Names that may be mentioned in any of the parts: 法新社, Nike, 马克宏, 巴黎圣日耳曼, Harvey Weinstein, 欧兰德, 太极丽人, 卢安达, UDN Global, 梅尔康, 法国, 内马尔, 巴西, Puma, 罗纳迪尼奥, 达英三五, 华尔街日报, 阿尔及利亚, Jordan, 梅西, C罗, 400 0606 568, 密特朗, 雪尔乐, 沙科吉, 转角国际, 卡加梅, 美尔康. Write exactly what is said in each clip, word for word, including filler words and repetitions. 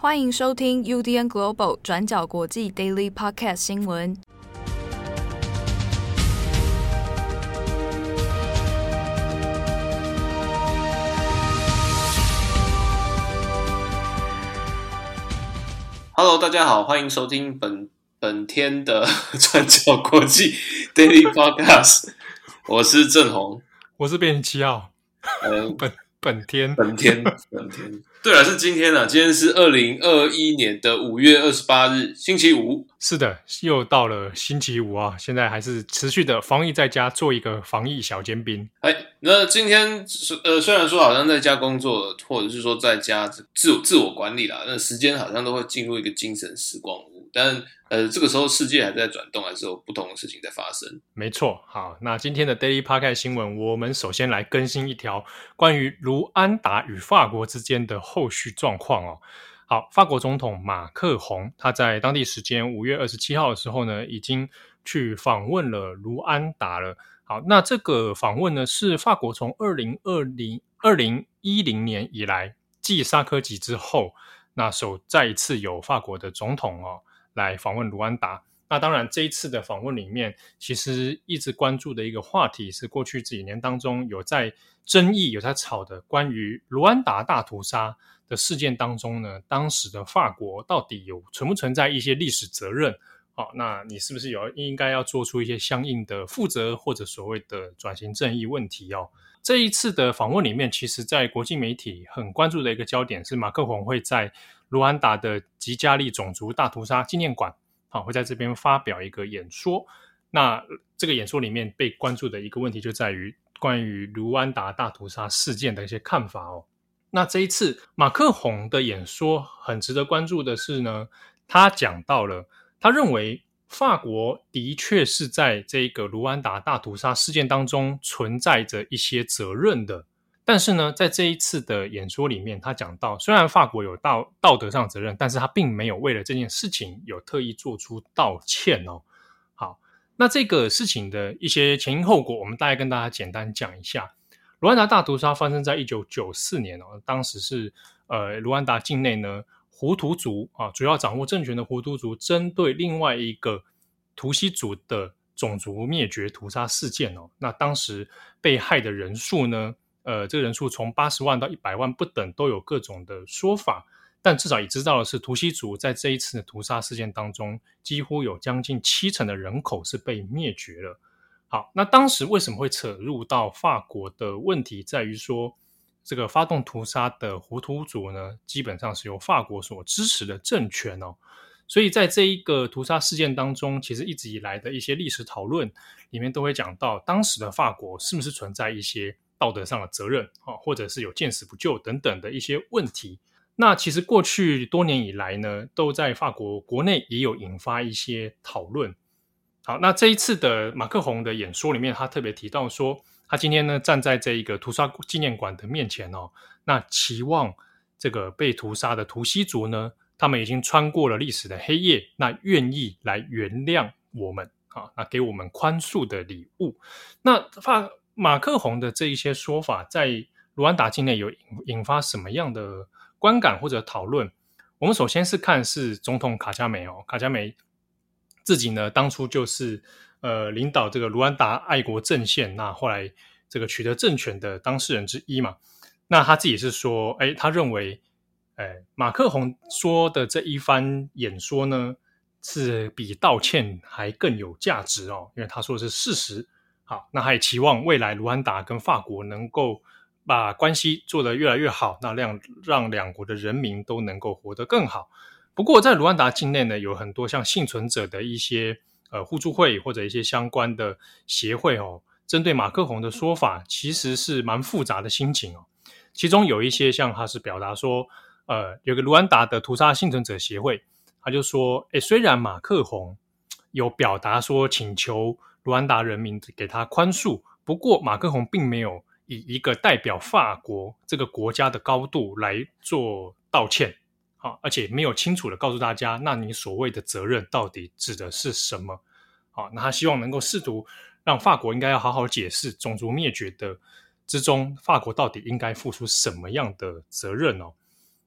欢迎收听 U D N Global 转角国际 Daily Podcast 新闻。Hello， 大家好，欢迎收听本本天的转角国际 Daily Podcast 。我是郑宏，我是编辑七号。嗯、本本天，本天，本天。对了，是今天啊，今天是二零二一年的五月二十八日，星期五。是的，又到了星期五啊，现在还是持续的防疫在家，做一个防疫小尖兵。哎，那今天呃，虽然说好像在家工作，或者是说在家自我自我管理啦，那时间好像都会进入一个精神时光屋，但呃，这个时候世界还在转动，还是有不同的事情在发生。没错，好，那今天的 Daily Podcast 新闻，我们首先来更新一条关于卢安达与法国之间的后续状况哦。好，法国总统马克宏，他在当地时间五月二十七号的时候呢，已经去访问了卢安达了。好，那这个访问呢，是法国从二零一零年以来，继沙科吉之后，那首再一次有法国的总统哦来访问卢安达。那当然这一次的访问里面其实一直关注的一个话题是过去几年当中有在争议有在吵的关于卢安达大屠杀的事件当中呢，当时的法国到底有存不存在一些历史责任、哦、那你是不是有应该要做出一些相应的负责或者所谓的转型正义问题哦？这一次的访问里面其实在国际媒体很关注的一个焦点是马克宏会在卢安达的吉加利种族大屠杀纪念馆、啊、会在这边发表一个演说。那这个演说里面被关注的一个问题就在于关于卢安达大屠杀事件的一些看法哦。那这一次马克宏的演说很值得关注的是呢，他讲到了他认为法国的确是在这个卢安达大屠杀事件当中存在着一些责任的，但是呢在这一次的演说里面他讲到虽然法国有 道, 道德上责任，但是他并没有为了这件事情有特意做出道歉哦。好，那这个事情的一些前因后果我们大概跟大家简单讲一下。卢安达大屠杀发生在一九九四年哦，当时是呃卢安达境内呢胡图族啊，主要掌握政权的胡图族针对另外一个图西族的种族灭绝屠杀事件哦，那当时被害的人数呢呃，这个人数从八十万到一百万不等，都有各种的说法，但至少也知道的是图西族在这一次的屠杀事件当中几乎有将近七成的人口是被灭绝了。好，那当时为什么会扯入到法国的问题在于说这个发动屠杀的胡图族呢基本上是由法国所支持的政权哦，所以在这一个屠杀事件当中其实一直以来的一些历史讨论里面都会讲到当时的法国是不是存在一些道德上的责任或者是有见死不救等等的一些问题。那其实过去多年以来呢都在法国国内也有引发一些讨论。好，那这一次的马克宏的演说里面他特别提到说他今天呢站在这一个屠杀纪念馆的面前哦，那期望这个被屠杀的图西族呢他们已经穿过了历史的黑夜，那愿意来原谅我们啊，那给我们宽恕的礼物。那法马克宏的这一些说法在卢安达境内有引发什么样的观感或者讨论？我们首先是看是总统卡加梅哦，卡加梅自己呢当初就是呃领导这个卢安达爱国阵线，那后来这个取得政权的当事人之一嘛。那他自己是说，哎，他认为，哎，马克宏说的这一番演说呢，是比道歉还更有价值哦，因为他说的是事实。好，那他也期望未来卢安达跟法国能够把关系做得越来越好，那让让两国的人民都能够活得更好。不过在卢安达境内呢，有很多像幸存者的一些呃互助会或者一些相关的协会哦，针对马克宏的说法其实是蛮复杂的心情哦。其中有一些像他是表达说呃有个卢安达的屠杀幸存者协会，他就说诶，虽然马克宏有表达说请求卢安达人民给他宽恕，不过马克宏并没有以一个代表法国这个国家的高度来做道歉、啊、而且没有清楚的告诉大家那你所谓的责任到底指的是什么、啊、那他希望能够试图让法国应该要好好解释种族灭绝的之中法国到底应该付出什么样的责任哦。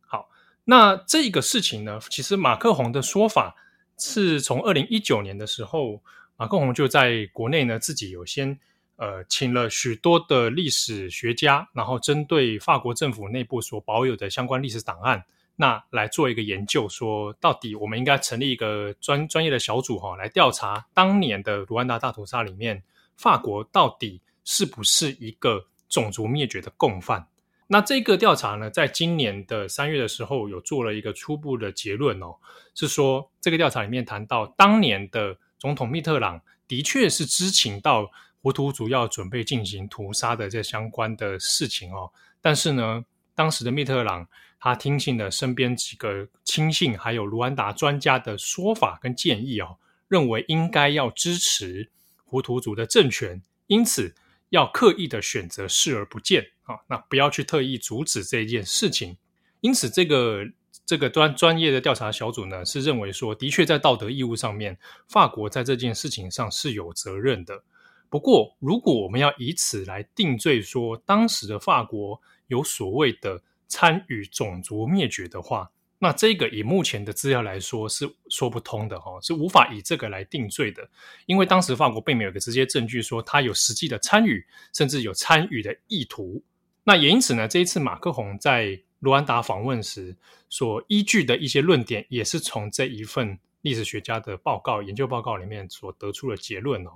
好，那这个事情呢，其实马克宏的说法是从二零一九年的时候，马克宏就在国内呢自己有先呃请了许多的历史学家，然后针对法国政府内部所保有的相关历史档案，那来做一个研究，说到底我们应该成立一个 专, 专业的小组、哦、来调查当年的卢安达大屠杀里面法国到底是不是一个种族灭绝的共犯。那这个调查呢，在今年的三月的时候有做了一个初步的结论哦，是说这个调查里面谈到当年的总统密特朗的确是知情到胡图族要准备进行屠杀的这相关的事情哦，但是呢当时的密特朗他听信了身边几个亲信还有卢安达专家的说法跟建议哦，认为应该要支持胡图族的政权，因此要刻意的选择视而不见啊，那不要去特意阻止这件事情。因此这个这个 专, 专业的调查小组呢，是认为说的确在道德义务上面法国在这件事情上是有责任的。不过如果我们要以此来定罪说当时的法国有所谓的参与种族灭绝的话，那这个以目前的资料来说是说不通的、哦、是无法以这个来定罪的，因为当时法国并没有一个直接证据说他有实际的参与，甚至有参与的意图。那也因此呢，这一次马克宏在卢安达访问时所依据的一些论点，也是从这一份历史学家的报告研究报告里面所得出的结论、哦、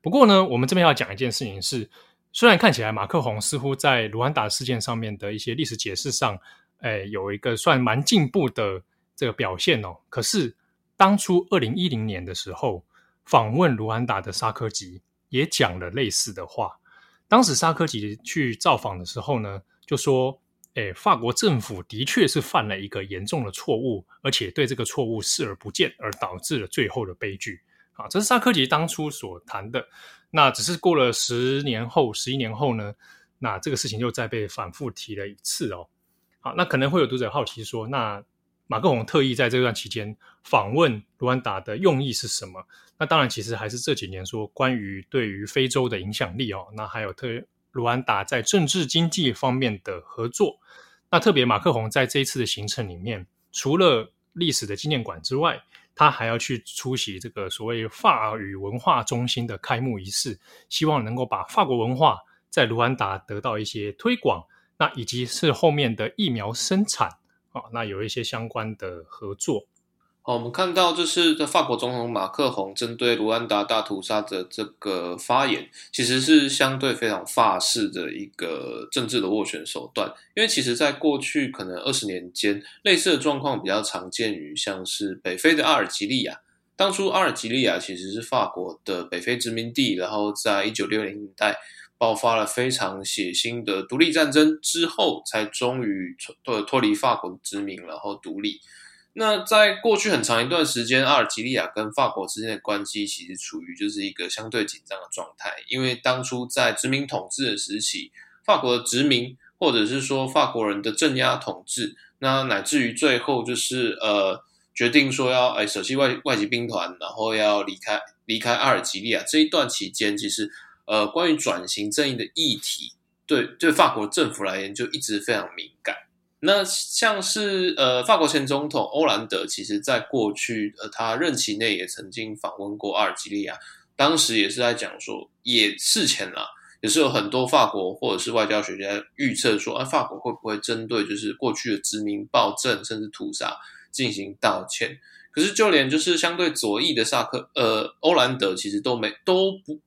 不过呢，我们这边要讲一件事情是，虽然看起来马克宏似乎在卢安达事件上面的一些历史解释上哎、有一个算蛮进步的这个表现哦，可是当初二零一零年的时候访问卢安达的沙科吉也讲了类似的话。当时沙科吉去造访的时候呢，就说、哎、法国政府的确是犯了一个严重的错误，而且对这个错误视而不见，而导致了最后的悲剧、啊、这是沙科吉当初所谈的。那只是过了十年后十一年后呢，那这个事情又再被反复提了一次哦。好，那可能会有读者好奇说，那马克宏特意在这段期间访问卢安达的用意是什么？那当然其实还是这几年说关于对于非洲的影响力哦，那还有特卢安达在政治经济方面的合作。那特别马克宏在这一次的行程里面，除了历史的纪念馆之外，他还要去出席这个所谓法语文化中心的开幕仪式，希望能够把法国文化在卢安达得到一些推广，那以及是后面的疫苗生产、哦、那有一些相关的合作。好，我们看到就是法国总统马克宏针对卢安达大屠杀的这个发言，其实是相对非常法式的一个政治的斡旋手段，因为其实在过去可能二十年间，类似的状况比较常见于像是北非的阿尔及利亚。当初阿尔及利亚其实是法国的北非殖民地，然后在一九六零年代爆发了非常血腥的独立战争之后，才终于脱离法国殖民，然后独立。那在过去很长一段时间，阿尔及利亚跟法国之间的关系其实处于就是一个相对紧张的状态，因为当初在殖民统治的时期，法国的殖民或者是说法国人的镇压统治，那乃至于最后就是呃决定说要哎舍弃外外籍兵团，然后要离开离开阿尔及利亚这一段期间，其实。呃，关于转型正义的议题，对对法国政府来言就一直非常敏感。那像是呃，法国前总统欧兰德，其实在过去呃他任期内也曾经访问过阿尔及利亚，当时也是在讲说，也事前啦、啊，也是有很多法国或者是外交学家预测说，啊，法国会不会针对就是过去的殖民暴政甚至屠杀进行道歉？可是就连就是相对左翼的萨克呃欧兰德，其实都没都不。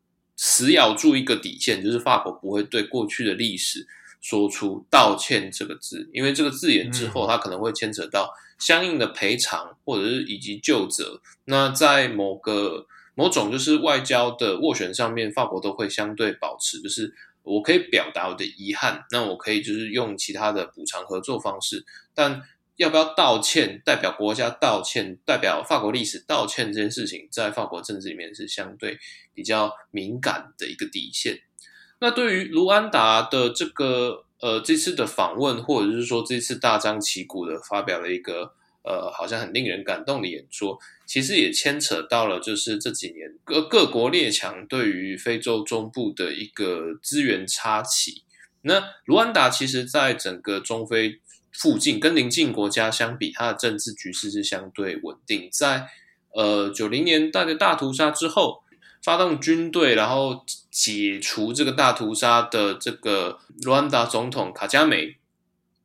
死咬住一个底线，就是法国不会对过去的历史说出道歉这个字，因为这个字眼之后它可能会牵扯到相应的赔偿或者是以及究责。那在某个某种就是外交的斡旋上面，法国都会相对保持就是我可以表达我的遗憾，那我可以就是用其他的补偿合作方式，但要不要道歉，代表国家道歉，代表法国历史道歉这件事情，在法国政治里面是相对比较敏感的一个底线。那对于卢安达的这个呃这次的访问，或者是说这次大张旗鼓的发表了一个呃好像很令人感动的演说，其实也牵扯到了就是这几年各各国列强对于非洲中部的一个资源差异。那卢安达其实在整个中非附近跟邻近国家相比，它的政治局势是相对稳定。在呃九零年代的大屠杀之后，发动军队然后解除这个大屠杀的这个卢安达总统卡加梅，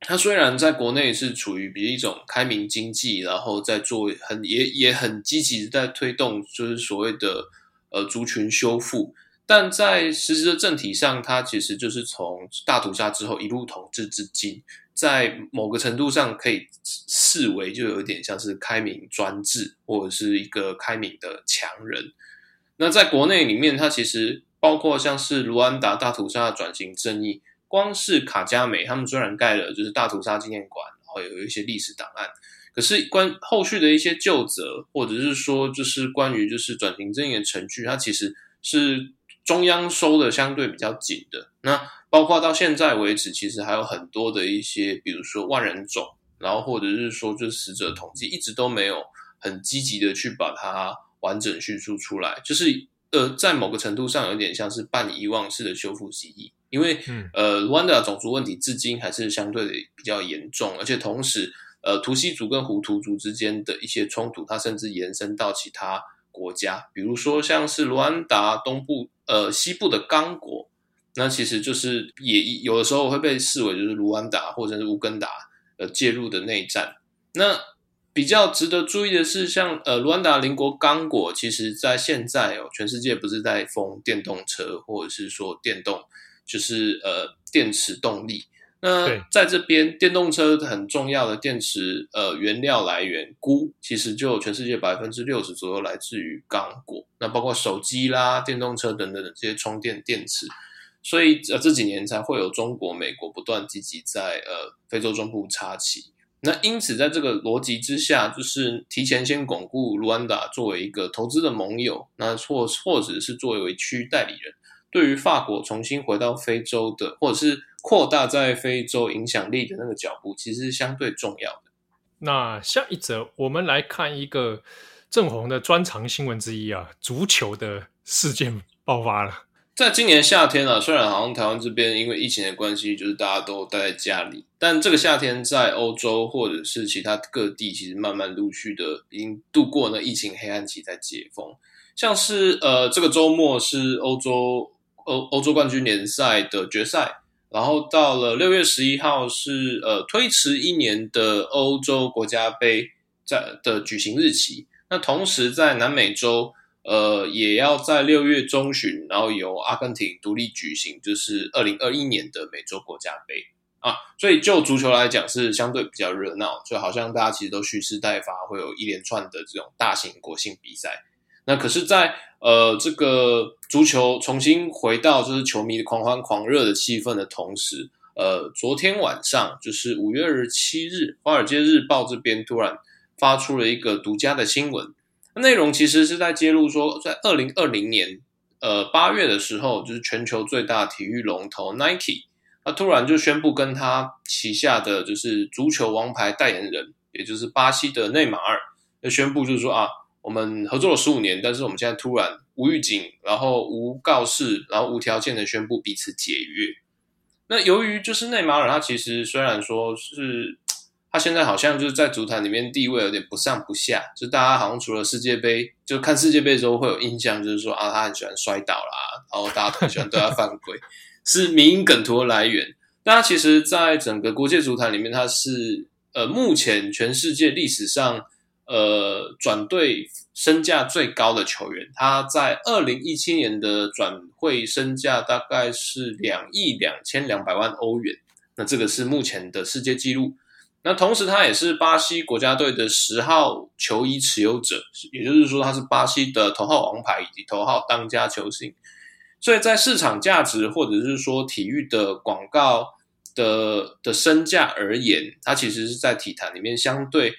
他虽然在国内是处于比一种开明经济，然后在做很也也很积极在推动就是所谓的呃族群修复，但在实质的政体上，他其实就是从大屠杀之后一路统治至今，在某个程度上可以视为就有点像是开明专制或者是一个开明的强人。那在国内里面，它其实包括像是卢安达大屠杀的转型正义，光是卡加梅他们虽然盖了就是大屠杀纪念馆，然后有一些历史档案，可是关后续的一些究责，或者是说就是关于就是转型正义的程序，它其实是中央收的相对比较紧的。那包括到现在为止，其实还有很多的一些比如说万人冢，然后或者是说就是死者统计一直都没有很积极的去把它完整叙述出来，就是呃，在某个程度上有点像是半遗忘式的修复记忆，因为、嗯、呃，卢安达种族问题至今还是相对的比较严重，而且同时呃，图西族跟胡图族之间的一些冲突，它甚至延伸到其他国家，比如说像是卢安达东部呃西部的刚果，那其实就是也有的时候会被视为就是卢安达或者是乌干达呃介入的内战。那比较值得注意的是，像呃卢安达邻国刚果，其实在现在哦，全世界不是在封电动车，或者是说电动就是呃电池动力。那在这边，电动车很重要的电池呃原料来源钴，其实就全世界 百分之六十 左右来自于刚果。那包括手机啦、电动车等等的这些充电电池。所以呃这几年才会有中国、美国不断积极在呃非洲中部插旗。那因此在这个逻辑之下，就是提前先巩固卢安达作为一个投资的盟友，那或或者是作为区域代理人，对于法国重新回到非洲的，或者是扩大在非洲影响力的那个脚步，其实是相对重要的。那下一则我们来看一个正红的专长新闻之一啊，足球的事件爆发了。在今年夏天啊，虽然好像台湾这边因为疫情的关系，就是大家都待在家里，但这个夏天在欧洲或者是其他各地，其实慢慢陆续的已经度过那疫情黑暗期在解封。像是呃这个周末是欧洲欧欧洲冠军联赛的决赛，然后到了六月十一号是呃推迟一年的欧洲国家杯在的举行日期。那同时在南美洲，呃，也要在六月中旬，然后由阿根廷独立举行，就是二零二一年的美洲国家杯啊。所以就足球来讲是相对比较热闹，就好像大家其实都蓄势待发，会有一连串的这种大型国性比赛。那可是在呃这个足球重新回到就是球迷狂欢狂热的气氛的同时，呃，昨天晚上就是五月二十七日，华尔街日报这边突然发出了一个独家的新闻。内容其实是在揭露说，在二零二零年呃八月的时候，就是全球最大体育龙头 Nike， 他突然就宣布跟他旗下的就是足球王牌代言人，也就是巴西的内马尔，就宣布就是说啊，我们合作了十五年，但是我们现在突然无预警，然后无告示，然后无条件的宣布彼此解约。那由于就是内马尔他其实虽然说是他现在好像就是在足坛里面地位有点不上不下，就大家好像除了世界杯，就看世界杯的时候会有印象，就是说啊他很喜欢摔倒啦，然后大家很喜欢对他犯规，是民营梗图的来源。但他其实在整个国际足坛里面，他是呃目前全世界历史上呃转队身价最高的球员，他在二零一七年的转会身价大概是两亿两千两百万欧元，那这个是目前的世界纪录。那同时他也是巴西国家队的十号球衣持有者，也就是说他是巴西的头号王牌以及头号当家球星。所以在市场价值或者是说体育的广告 的, 的身价而言，他其实是在体坛里面相对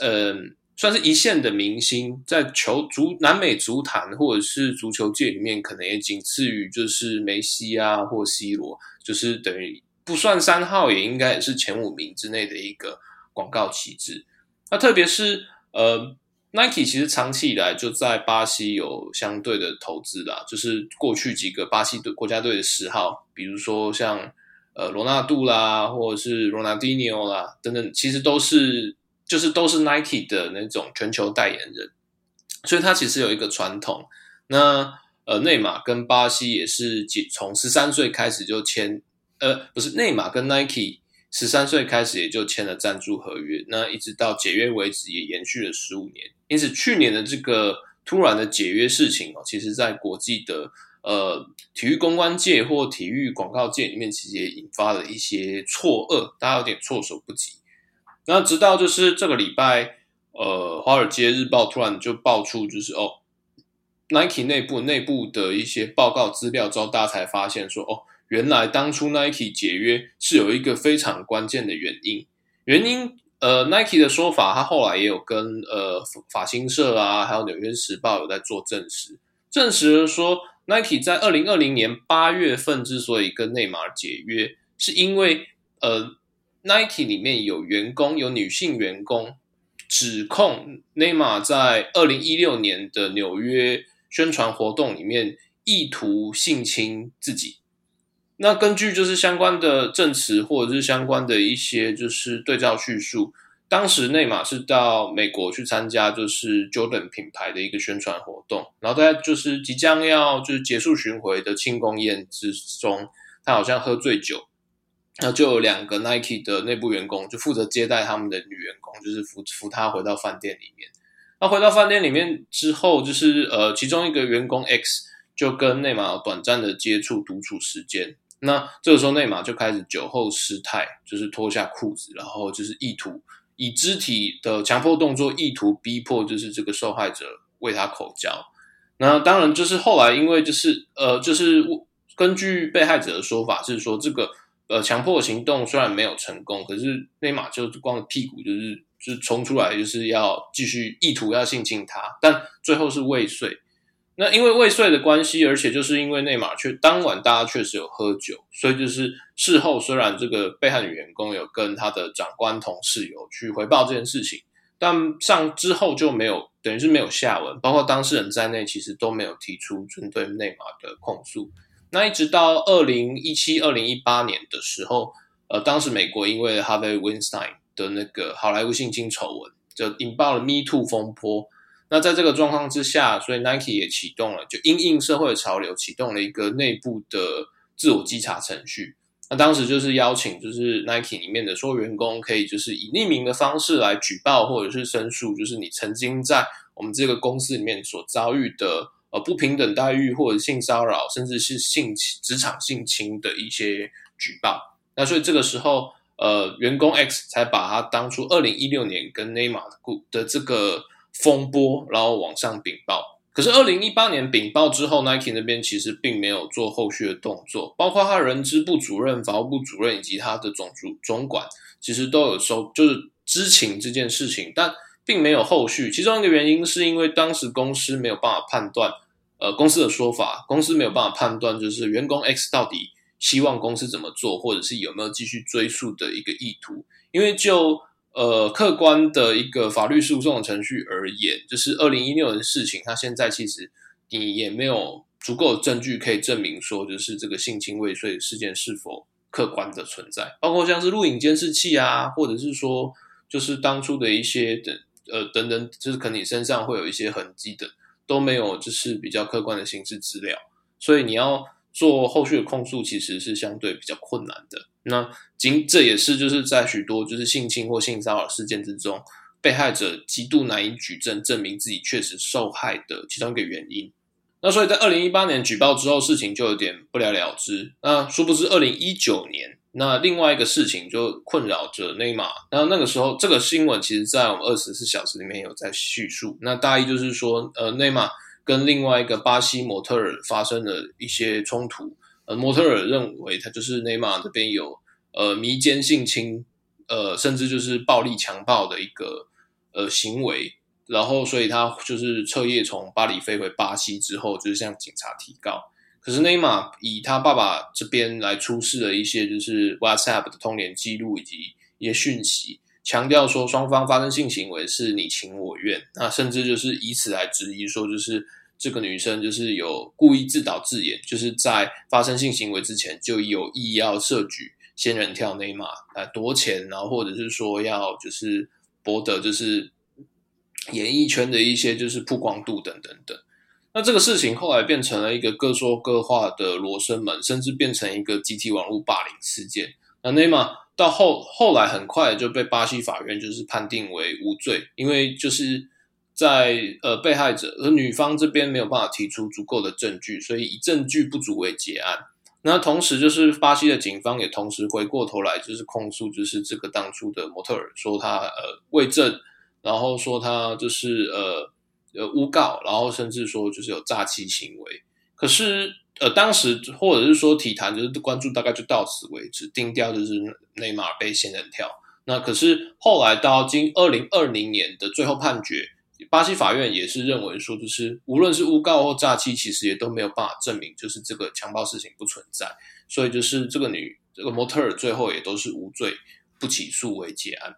呃算是一线的明星，在球足南美足坛或者是足球界里面可能也仅次于就是梅西啊或 C 罗，就是等于不算三号也应该也是前五名之内的一个广告旗帜。那特别是呃 Nike 其实长期以来就在巴西有相对的投资啦，就是过去几个巴西国家队的十号，比如说像呃罗纳度啦，或者是罗纳迪尼奥啦等等，其实都是就是都是 Nike 的那种全球代言人，所以他其实有一个传统。那呃内马跟巴西也是从十三岁开始就签，呃不是内马跟 Nike 十三岁开始也就签了赞助合约，那一直到解约为止也延续了十五年。因此去年的这个突然的解约事情哦，其实在国际的呃，体育公关界或体育广告界里面，其实也引发了一些错愕，大家有点措手不及。那直到就是这个礼拜，呃，《华尔街日报》突然就爆出，就是哦 ，Nike 内部内部的一些报告资料之后，大家才发现说，哦，原来当初 Nike 解约是有一个非常关键的原因。原因，呃 ，Nike 的说法，他后来也有跟呃法新社啊，还有《纽约时报》有在做证实，证实了说。Nike 在二零二零年八月份之所以跟内马尔解约，是因为呃 Nike 里面有员工有女性员工指控内马尔在二零一六年的纽约宣传活动里面意图性侵自己。那根据就是相关的证词或者是相关的一些就是对照叙述，当时内马是到美国去参加就是 Jordan 品牌的一个宣传活动，然后在就是即将要就是结束巡回的庆功宴之中，他好像喝醉酒，那就有两个 Nike 的内部员工就负责接待他们的女员工，就是扶扶他回到饭店里面。那回到饭店里面之后，就是呃其中一个员工 X 就跟内马短暂的接触独处时间，那这个时候内马就开始酒后失态，就是脱下裤子，然后就是意图以肢体的强迫动作意图逼迫就是这个受害者为他口交。那当然就是后来因为就是呃就是根据被害者的说法是说这个呃强迫行动虽然没有成功，可是内马就光着屁股就是就是冲出来就是要继续意图要性侵他，但最后是未遂。那因为未遂的关系，而且就是因为内马却当晚大家确实有喝酒，所以就是事后虽然这个被害女员工有跟他的长官同事有去回报这件事情，但上之后就没有，等于是没有下文，包括当事人在内其实都没有提出针对内马的控诉。那一直到二零一七、二零一八年的时候，呃，当时美国因为 Harvey Weinstein 的那个好莱坞性侵丑闻就引爆了 Me Too 风波。那在这个状况之下，所以 Nike 也启动了，就因应社会的潮流，启动了一个内部的自我稽查程序。那当时就是邀请就是 Nike 里面的所有员工可以就是以匿名的方式来举报或者是申诉，就是你曾经在我们这个公司里面所遭遇的呃不平等待遇或者性骚扰，甚至是性职场性侵的一些举报。那所以这个时候呃员工 X 才把他当初二零一六年跟 Neymar 的这个风波然后往上禀报，可是二零一八年禀报之后 Nike 那边其实并没有做后续的动作，包括他人资部主任、法务部主任以及他的总主总管其实都有收就是知情这件事情，但并没有后续。其中一个原因是因为当时公司没有办法判断，呃，公司的说法公司没有办法判断就是员工 X 到底希望公司怎么做，或者是有没有继续追溯的一个意图。因为就呃，客观的一个法律诉讼的程序而言，就是二零一六年的事情，它现在其实你也没有足够的证据可以证明说，就是这个性侵未遂事件是否客观的存在，包括像是录影监视器啊，或者是说就是当初的一些等呃等等，就是可能你身上会有一些痕迹的，都没有就是比较客观的形式资料，所以你要做后续的控诉其实是相对比较困难的。那这也是就是在许多就是性侵或性骚扰事件之中，被害者极度难以举证证明自己确实受害的其中一个原因。那所以在二零一八年举报之后，事情就有点不了了之。那殊不知二零一九年，那另外一个事情就困扰着内马。那那个时候这个新闻其实在我们二十四小时里面有在叙述，那大意就是说呃，内马跟另外一个巴西模特儿发生了一些冲突。呃，模特儿认为他就是内马这边有呃迷奸性侵，呃，甚至就是暴力强暴的一个呃行为，然后所以他就是彻夜从巴黎飞回巴西之后，就是向警察提告。可是内马以他爸爸这边来出示了一些就是 WhatsApp 的通联记录以及一些讯息，强调说双方发生性行为是你情我愿，那甚至就是以此来质疑说就是。这个女生就是有故意自导自演，就是在发生性行为之前就有意要设局仙人跳内马啊夺钱，然后或者是说要就是博得就是演艺圈的一些就是曝光度等等等。那这个事情后来变成了一个各说各话的罗生门，甚至变成一个集体网络霸凌事件。那内马到后后来很快就被巴西法院就是判定为无罪，因为就是在呃被害者和女方这边没有办法提出足够的证据，所以以证据不足为结案。那同时就是巴西的警方也同时回过头来就是控诉就是这个当初的模特儿，说他呃伪证，然后说他就是呃呃诬告，然后甚至说就是有诈欺行为。可是呃当时或者是说体坛就是关注大概就到此为止，定调就是内马尔被仙人跳。那可是后来到今二零二零年的最后判决，巴西法院也是认为说，就是无论是诬告或诈欺，其实也都没有办法证明就是这个强暴事情不存在，所以就是这个女这个模特儿最后也都是无罪不起诉为结案。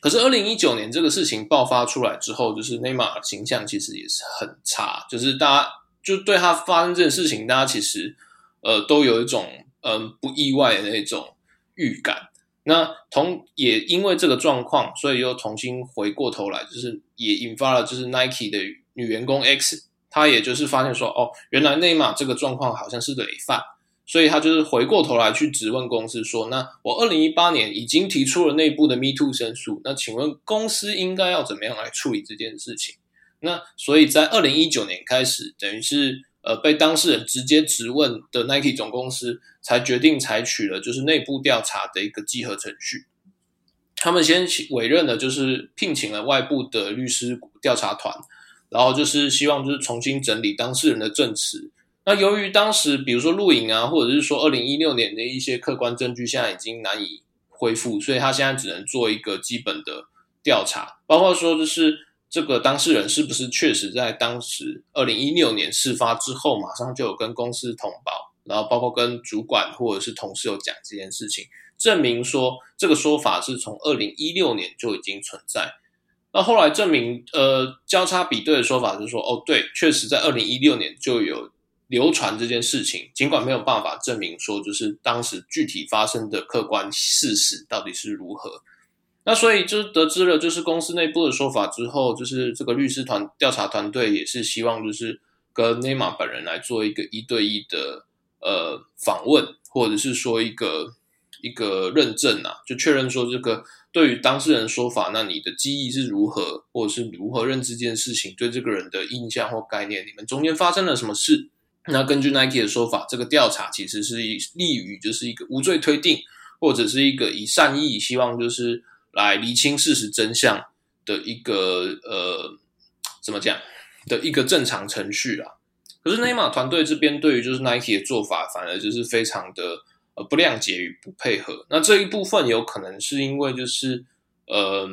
可是二零一九年这个事情爆发出来之后，就是内马尔形象其实也是很差，就是大家就对他发生这件事情，大家其实呃都有一种嗯、呃、不意外的那种预感。那同也因为这个状况，所以又重新回过头来，就是也引发了就是 Nike 的女员工 X， 她也就是发现说，哦，原来内马这个状况好像是累犯，所以她就是回过头来去质问公司说，那我二零一八年已经提出了内部的 Me Too 申诉，那请问公司应该要怎么样来处理这件事情？那所以在二零一九年开始，等于是呃被当事人直接质问的 Nike 总公司才决定采取了就是内部调查的一个稽核程序。他们先委任了就是聘请了外部的律师调查团，然后就是希望就是重新整理当事人的证词。那由于当时比如说录影啊，或者是说二零一六年的一些客观证据现在已经难以恢复，所以他现在只能做一个基本的调查，包括说就是这个当事人是不是确实在当时二零一六年事发之后马上就有跟公司通报，然后包括跟主管或者是同事有讲这件事情，证明说这个说法是从二零一六年就已经存在。那后来证明呃交叉比对的说法是说，哦对，确实在二零一六年就有流传这件事情，尽管没有办法证明说就是当时具体发生的客观事实到底是如何。那所以就是得知了就是公司内部的说法之后，就是这个律师团调查团队也是希望就是跟内马本人来做一个一对一的呃访问，或者是说一个一个认证啊，就确认说这个对于当事人说法，那你的记忆是如何，或者是如何认知这件事情，对这个人的印象或概念，你们中间发生了什么事。那根据 Nike 的说法，这个调查其实是利于就是一个无罪推定，或者是一个以善意希望就是来厘清事实真相的一个呃，怎么讲的一个正常程序啦。可是内马团队这边对于就是 Nike 的做法，反而就是非常的呃不谅解与不配合。那这一部分有可能是因为就是呃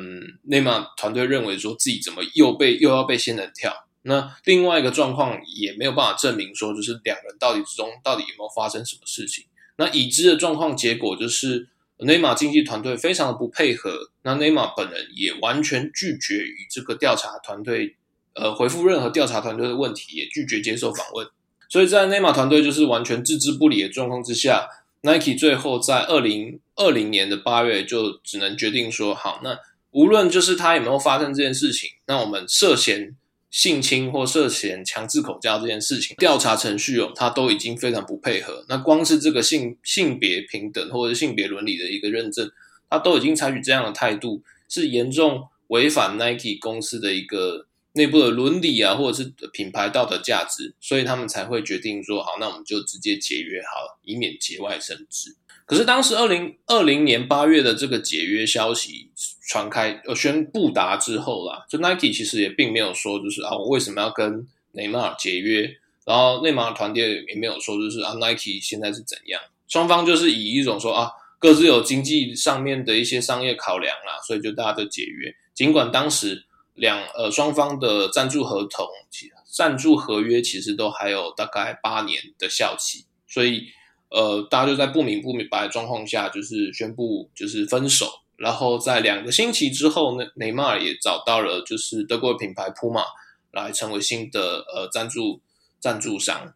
内马团队认为说自己怎么又被又要被仙人跳。那另外一个状况也没有办法证明说就是两人到底之中到底有没有发生什么事情。那已知的状况结果就是。内马经纪团队非常的不配合，那内马本人也完全拒绝与这个调查团队呃回复任何调查团队的问题，也拒绝接受访问。所以在内马团队就是完全置之不理的状况之下， Nike 最后在二零二零年的八月就只能决定说，好，那无论就是他有没有发生这件事情，那我们涉嫌性侵或涉嫌强制口交这件事情调查程序哦，它都已经非常不配合。那光是这个性性别平等或者性别伦理的一个认证，它都已经采取这样的态度，是严重违反 Nike 公司的一个内部的伦理啊，或者是品牌道德价值，所以他们才会决定说，好，那我们就直接解约好了，以免节外生枝。可是当时二零二零年八月的这个解约消息传开呃宣布达之后啦，就 Nike 其实也并没有说就是啊我为什么要跟内马尔解约，然后内马尔团队也没有说就是啊 Nike 现在是怎样，双方就是以一种说啊各自有经济上面的一些商业考量啦，所以就大家都解约。尽管当时两呃双方的赞助合同赞助合约其实都还有大概八年的效期，所以呃，大家就在不明不白的状况下，就是宣布就是分手，然后在两个星期之后呢，内马尔也找到了就是德国品牌 Puma 来成为新的呃赞助赞助商。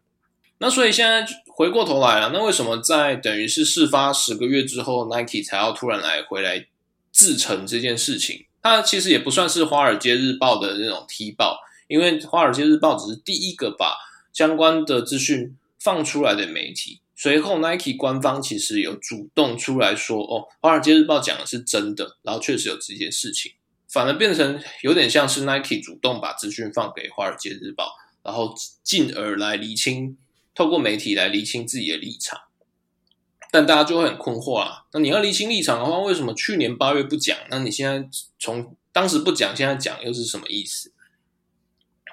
那所以现在回过头来了，那为什么在等于是事发十个月之后 Nike 才要突然来回来自成这件事情？它其实也不算是华尔街日报的那种踢爆，因为华尔街日报只是第一个把相关的资讯放出来的媒体。随后 Nike 官方其实有主动出来说，哦，华尔街日报讲的是真的，然后确实有这件事情，反而变成有点像是 Nike 主动把资讯放给华尔街日报，然后进而来厘清，透过媒体来厘清自己的立场。但大家就会很困惑啦，那你要厘清立场的话，为什么去年八月不讲，那你现在从当时不讲现在讲又是什么意思？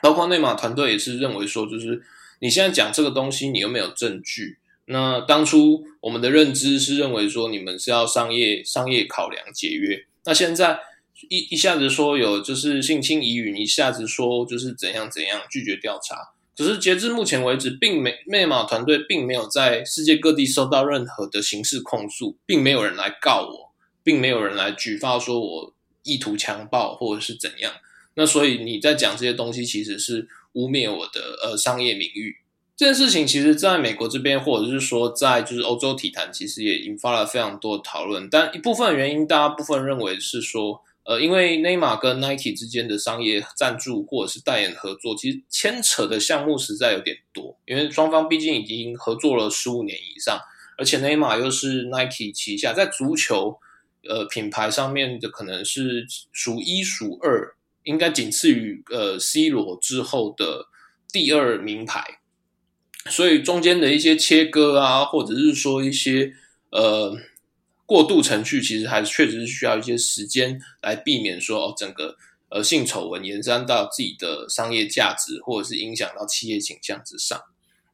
包括内马团队也是认为说，就是你现在讲这个东西你又没有证据，那当初我们的认知是认为说你们是要商业商业考量解约，那现在一一下子说有就是性侵疑云，一下子说就是怎样怎样拒绝调查，可是截至目前为止，并没内马尔团队并没有在世界各地收到任何的刑事控诉，并没有人来告我，并没有人来举报说我意图强暴或者是怎样。那所以你在讲这些东西其实是污蔑我的呃商业名誉。这件事情其实在美国这边或者是说在就是欧洲体坛其实也引发了非常多的讨论，但一部分原因大家部分认为是说呃，因为内马尔跟 Nike 之间的商业赞助或者是代言合作，其实牵扯的项目实在有点多，因为双方毕竟已经合作了十五年以上，而且内马尔又是 Nike 旗下，在足球呃品牌上面的可能是数一数二，应该仅次于呃 C 罗之后的第二名牌。所以中间的一些切割啊，或者是说一些呃过渡程序，其实还确实是需要一些时间来避免说哦整个呃性丑闻延伸到自己的商业价值，或者是影响到企业形象之上。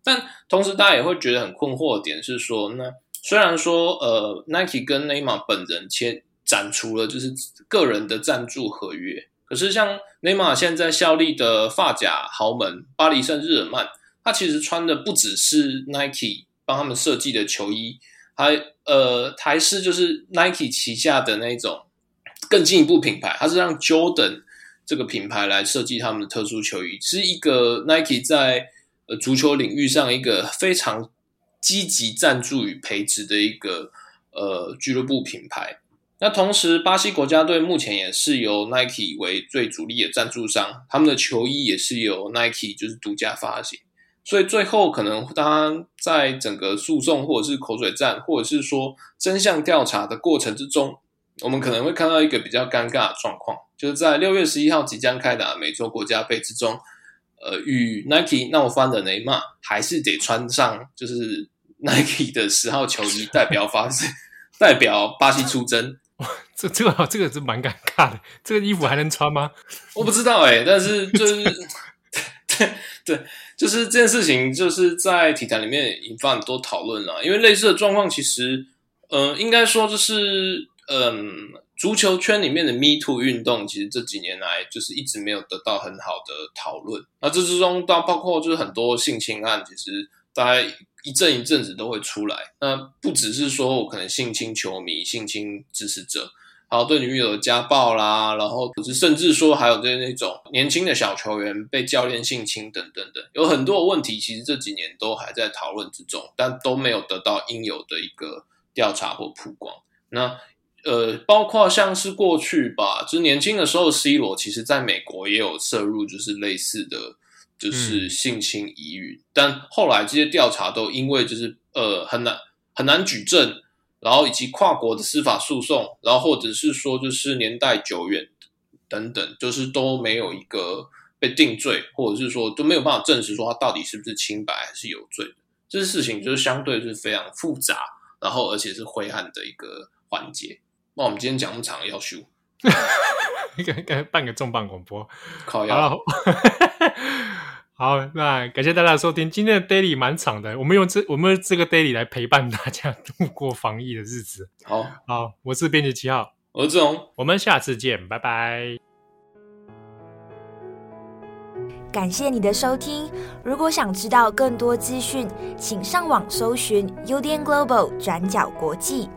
但同时大家也会觉得很困惑的点是说，那虽然说呃 Nike 跟内马尔本人签斩除了就是个人的赞助合约，可是像内马尔现在效力的发甲豪门巴黎圣日耳曼，他其实穿的不只是 Nike 帮他们设计的球衣，还呃还是就是 Nike 旗下的那种更进一步品牌，他是让 Jordan 这个品牌来设计他们的特殊球衣，是一个 Nike 在呃足球领域上一个非常积极赞助与培植的一个呃俱乐部品牌。那同时巴西国家队目前也是由 Nike 为最主力的赞助商，他们的球衣也是由 Nike 就是独家发行。所以最后可能他在整个诉讼或者是口水战或者是说真相调查的过程之中，我们可能会看到一个比较尴尬的状况，就是在六月十一号即将开打的美洲国家杯之中，呃，与 Nike 闹翻的内马尔还是得穿上就是 Nike 的十号球衣代表巴西代表巴西出征。这这个这个是蛮尴尬的，这个衣服还能穿吗？我不知道哎、欸，但是就是对，就是这件事情就是在体坛里面引发很多讨论啦。因为类似的状况其实，呃，应该说就是，嗯、呃，足球圈里面的 Me Too 运动，其实这几年来就是一直没有得到很好的讨论。那这之中，到包括就是很多性侵案，其实大概一阵一阵子都会出来。那不只是说我可能性侵球迷、性侵支持者，然后对女友的家暴啦，然后甚至说还有对那种年轻的小球员被教练性侵等等等，有很多问题其实这几年都还在讨论之中，但都没有得到应有的一个调查或曝光。那呃，包括像是过去吧，就是年轻的时候 C 罗其实在美国也有涉入就是类似的就是性侵疑云、嗯、但后来这些调查都因为就是呃很难很难举证，然后以及跨国的司法诉讼，然后或者是说就是年代久远等等，就是都没有一个被定罪，或者是说都没有办法证实说他到底是不是清白还是有罪的。这件事情就是相对是非常复杂，然后而且是灰暗的一个环节。那我们今天讲那么长要修，半个重磅广播，靠腰。好，那感谢大家的收听。今天的 daily 蛮长的，我们用这我们这个 daily 来陪伴大家度过防疫的日子。好，好，我是编辑七号，我是志宏，我们下次见，拜拜。感谢你的收听。如果想知道更多资讯，请上网搜寻 U D N Global 转角国际。